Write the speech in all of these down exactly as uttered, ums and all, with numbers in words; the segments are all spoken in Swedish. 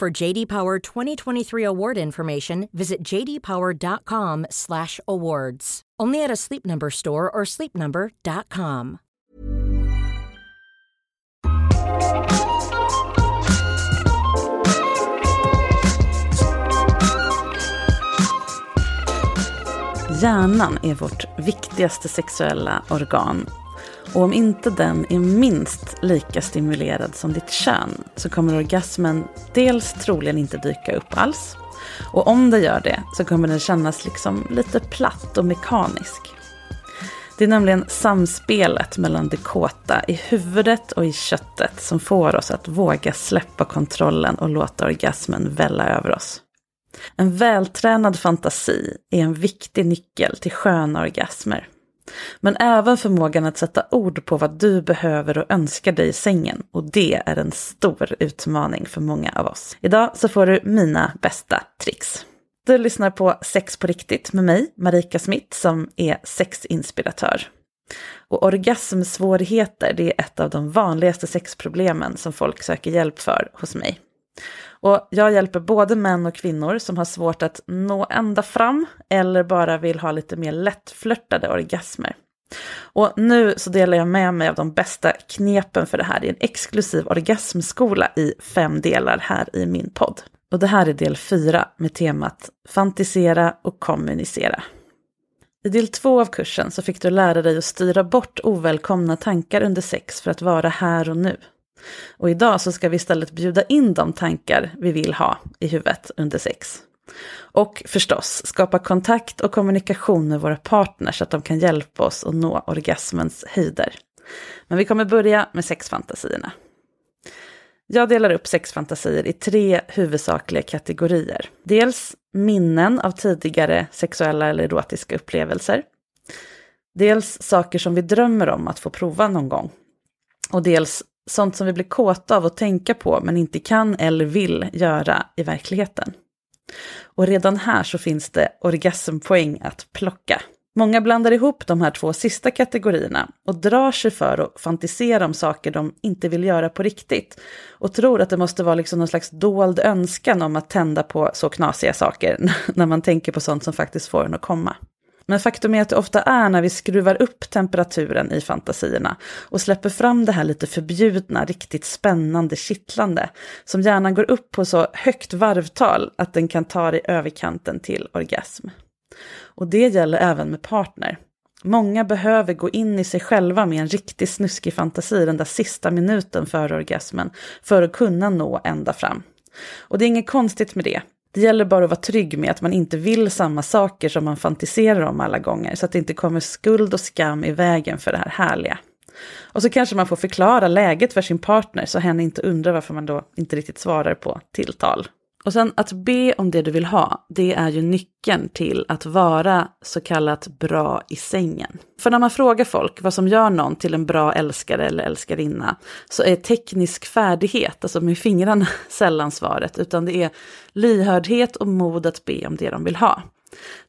For J D Power twenty twenty-three award information, visit j d power dot com slash awards. Only at a Sleep Number store or sleep number dot com. Hjärnan är vårt viktigaste sexuella organ. Och om inte den är minst lika stimulerad som ditt kön så kommer orgasmen dels troligen inte dyka upp alls. Och om det gör det så kommer den kännas liksom lite platt och mekanisk. Det är nämligen samspelet mellan det kåta i huvudet och i köttet som får oss att våga släppa kontrollen och låta orgasmen välla över oss. En vältränad fantasi är en viktig nyckel till sköna orgasmer. Men även förmågan att sätta ord på vad du behöver och önskar dig i sängen. Och det är en stor utmaning för många av oss. Idag så får du mina bästa tricks. Du lyssnar på Sex på riktigt med mig, Marika Smith, som är sexinspiratör. Och orgasmsvårigheter, det är ett av de vanligaste sexproblemen som folk söker hjälp för hos mig. Och jag hjälper både män och kvinnor som har svårt att nå ända fram eller bara vill ha lite mer lättflörtade orgasmer. Och nu så delar jag med mig av de bästa knepen för det här i en exklusiv orgasmskola i fem delar här i min podd. Och det här är del fyra med temat fantisera och kommunicera. I del två av kursen så fick du lära dig att styra bort ovälkomna tankar under sex för att vara här och nu. Och idag så ska vi istället bjuda in de tankar vi vill ha i huvudet under sex. Och förstås skapa kontakt och kommunikation med våra partners så att de kan hjälpa oss att nå orgasmens höjder. Men vi kommer börja med sexfantasierna. Jag delar upp sexfantasier i tre huvudsakliga kategorier. Dels minnen av tidigare sexuella eller erotiska upplevelser. Dels saker som vi drömmer om att få prova någon gång. Och dels sånt som vi blir kåta av att tänka på men inte kan eller vill göra i verkligheten. Och redan här så finns det orgasmpoäng att plocka. Många blandar ihop de här två sista kategorierna och drar sig för att fantisera om saker de inte vill göra på riktigt. Och tror att det måste vara liksom någon slags dold önskan om att tända på så knasiga saker när man tänker på sånt som faktiskt får en att komma. Men faktum är att det ofta är när vi skruvar upp temperaturen i fantasierna och släpper fram det här lite förbjudna, riktigt spännande, kittlande som hjärnan går upp på så högt varvtal att den kan ta dig över kanten till orgasm. Och det gäller även med partner. Många behöver gå in i sig själva med en riktigt snuskig fantasi den där sista minuten före orgasmen för att kunna nå ända fram. Och det är inget konstigt med det. Det gäller bara att vara trygg med att man inte vill samma saker som man fantiserar om alla gånger. Så att det inte kommer skuld och skam i vägen för det här härliga. Och så kanske man får förklara läget för sin partner så hen inte undrar varför man då inte riktigt svarar på tilltal. Och sen att be om det du vill ha, det är ju nyckeln till att vara så kallat bra i sängen. För när man frågar folk vad som gör någon till en bra älskare eller älskarinna, så är teknisk färdighet, alltså med fingrarna, sällan svaret. Utan det är lyhördhet och mod att be om det de vill ha.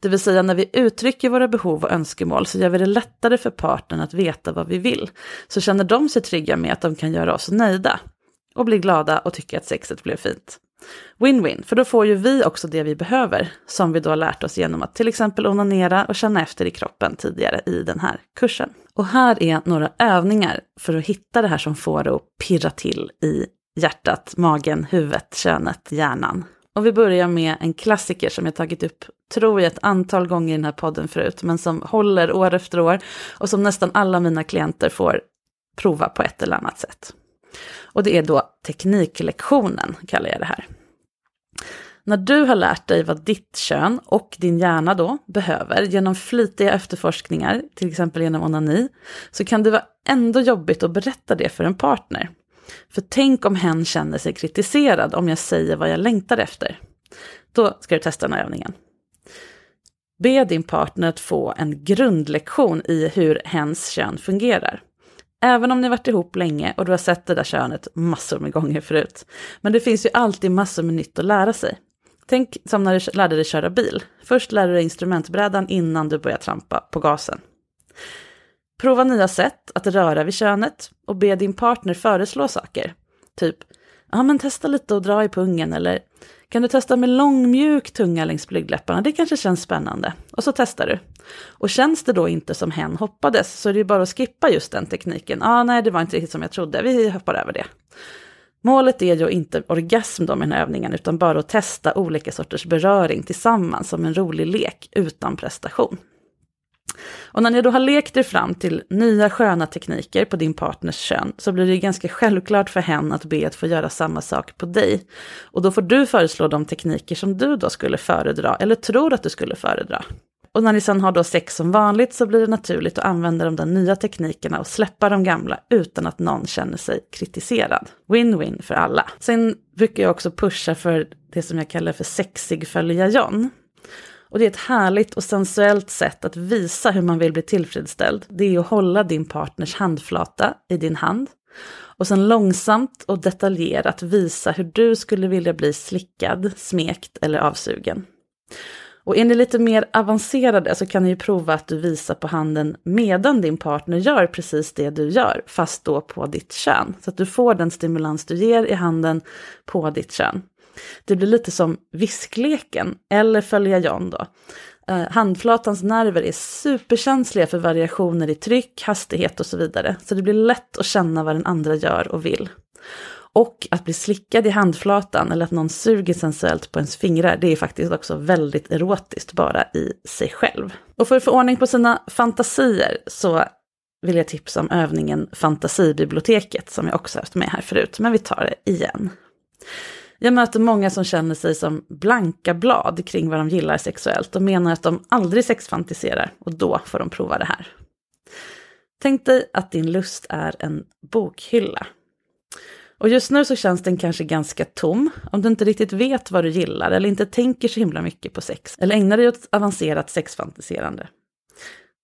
Det vill säga, när vi uttrycker våra behov och önskemål så gör vi det lättare för partnern att veta vad vi vill. Så känner de sig trygga med att de kan göra oss nöjda och bli glada och tycka att sexet blev fint. Win-win, för då får ju vi också det vi behöver, som vi då har lärt oss genom att till exempel onanera och känna efter i kroppen tidigare i den här kursen. Och här är några övningar för att hitta det här som får det att pirra till i hjärtat, magen, huvudet, könet, hjärnan. Och vi börjar med en klassiker som jag tagit upp, tror jag, ett antal gånger i den här podden förut, men som håller år efter år och som nästan alla mina klienter får prova på ett eller annat sätt. Och det är då tekniklektionen, kallar jag det här. När du har lärt dig vad ditt kön och din hjärna då behöver genom flitiga efterforskningar, till exempel genom onani, så kan det vara ändå jobbigt att berätta det för en partner. För tänk om hen känner sig kritiserad om jag säger vad jag längtar efter. Då ska du testa den här övningen. Be din partner att få en grundlektion i hur hens kön fungerar. Även om ni varit ihop länge och du har sett det där könet massor med gånger förut. Men det finns ju alltid massor med nytt att lära sig. Tänk som när du lärde dig köra bil. Först lärde du dig instrumentbrädan innan du börjar trampa på gasen. Prova nya sätt att röra vid könet och be din partner föreslå saker. Typ, ja men testa lite att dra i pungen, eller kan du testa med lång mjuk tunga längs blygdläpparna, det kanske känns spännande. Och så testar du. Och känns det då inte som hen hoppades, så är det ju bara att skippa just den tekniken. Ja ah, nej det var inte riktigt som jag trodde, vi hoppar över det. Målet är ju inte orgasm då med den här övningen, utan bara att testa olika sorters beröring tillsammans som en rolig lek utan prestation. Och när ni då har lekt er fram till nya sköna tekniker på din partners kön, så blir det ganska självklart för henne att be att få göra samma sak på dig. Och då får du föreslå de tekniker som du då skulle föredra eller tror att du skulle föredra. Och när ni sen har då sex som vanligt, så blir det naturligt att använda de där nya teknikerna och släppa de gamla utan att någon känner sig kritiserad. Win-win för alla. Sen brukar jag också pusha för det som jag kallar för sexig följa John. Och det är ett härligt och sensuellt sätt att visa hur man vill bli tillfredsställd. Det är att hålla din partners handflata i din hand. Och sen långsamt och detaljerat visa hur du skulle vilja bli slickad, smekt eller avsugen. Och är ni lite mer avancerade så kan ni ju prova att du visar på handen medan din partner gör precis det du gör, fast då på ditt kön. Så att du får den stimulans du ger i handen på ditt kön. Det blir lite som viskleken eller följa John då. Handflatans nerver är superkänsliga för variationer i tryck, hastighet och så vidare. Så det blir lätt att känna vad den andra gör och vill. Och att bli slickad i handflatan eller att någon suger sensuellt på ens fingrar, det är faktiskt också väldigt erotiskt bara i sig själv. Och för att få ordning på sina fantasier så vill jag tipsa om övningen fantasibiblioteket som jag också haft med här förut, men vi tar det igen. Jag möter många som känner sig som blanka blad kring vad de gillar sexuellt och menar att de aldrig sexfantiserar, och då får de prova det här. Tänk dig att din lust är en bokhylla. Och just nu så känns den kanske ganska tom om du inte riktigt vet vad du gillar eller inte tänker så himla mycket på sex eller ägnar dig åt avancerat sexfantiserande.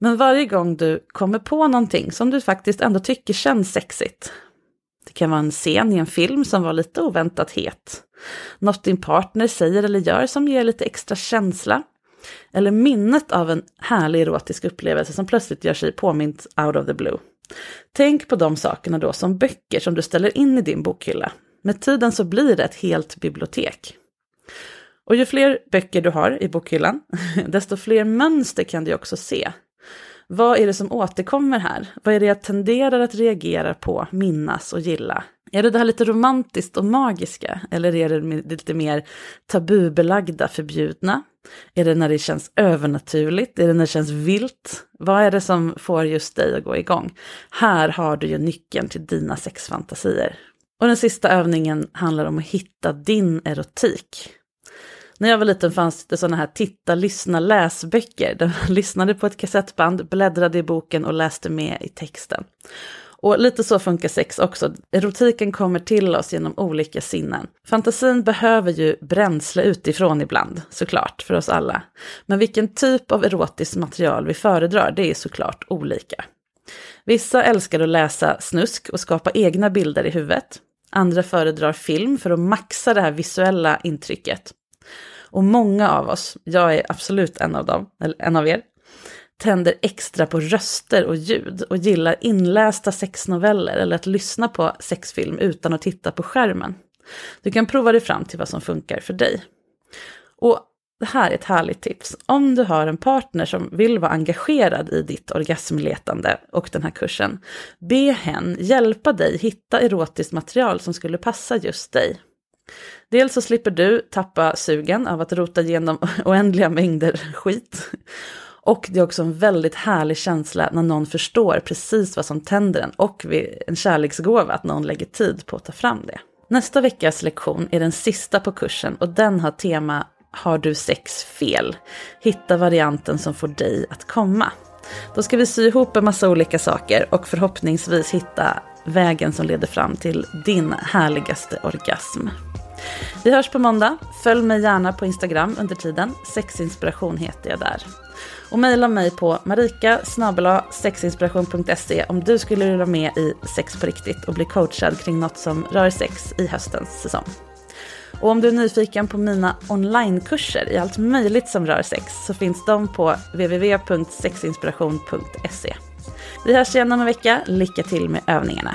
Men varje gång du kommer på någonting som du faktiskt ändå tycker känns sexigt. Det kan vara en scen i en film som var lite oväntat het. Något din partner säger eller gör som ger lite extra känsla. Eller minnet av en härlig erotisk upplevelse som plötsligt gör sig påmint out of the blue. Tänk på de sakerna då som böcker som du ställer in i din bokhylla. Med tiden så blir det ett helt bibliotek. Och ju fler böcker du har i bokhyllan, desto fler mönster kan du också se. Vad är det som återkommer här? Vad är det jag tenderar att reagera på, minnas och gilla? Är det det här lite romantiskt och magiska? Eller är det lite mer tabubelagda, förbjudna? Är det när det känns övernaturligt? Är det när det känns vilt? Vad är det som får just dig att gå igång? Här har du ju nyckeln till dina sexfantasier. Och den sista övningen handlar om att hitta din erotik. När jag var liten fanns det sådana här titta, lyssna, läsböcker där man lyssnade på ett kassettband, bläddrade i boken och läste med i texten. Och lite så funkar sex också. Erotiken kommer till oss genom olika sinnen. Fantasin behöver ju bränsle utifrån ibland, såklart, för oss alla. Men vilken typ av erotiskt material vi föredrar, det är såklart olika. Vissa älskar att läsa snusk och skapa egna bilder i huvudet. Andra föredrar film för att maxa det här visuella intrycket. Och många av oss, jag är absolut en av dem, eller en av er, tänder extra på röster och ljud och gillar inlästa sexnoveller eller att lyssna på sexfilm utan att titta på skärmen. Du kan prova dig fram till vad som funkar för dig. Och det här är ett härligt tips. Om du har en partner som vill vara engagerad i ditt orgasmletande och den här kursen, be hen hjälpa dig hitta erotiskt material som skulle passa just dig. Dels så slipper du tappa sugen av att rota igenom oändliga mängder skit. Och det är också en väldigt härlig känsla när någon förstår precis vad som tänder en, och en kärleksgåva att någon lägger tid på att ta fram det. Nästa veckas lektion är den sista på kursen och den har tema Har du sex fel? Hitta varianten som får dig att komma. Då ska vi sy ihop en massa olika saker och förhoppningsvis hitta vägen som leder fram till din härligaste orgasm. Vi hörs på måndag. Följ mig gärna på Instagram under tiden. Sexinspiration heter jag där. Och mejla mig på marika snabel-a sexinspiration punkt se om du skulle vilja med i Sex på riktigt och bli coachad kring något som rör sex i höstens säsong. Och om du är nyfiken på mina onlinekurser i allt möjligt som rör sex så finns de på w w w punkt sexinspiration punkt se. Vi hörs igen om en vecka. Lycka till med övningarna.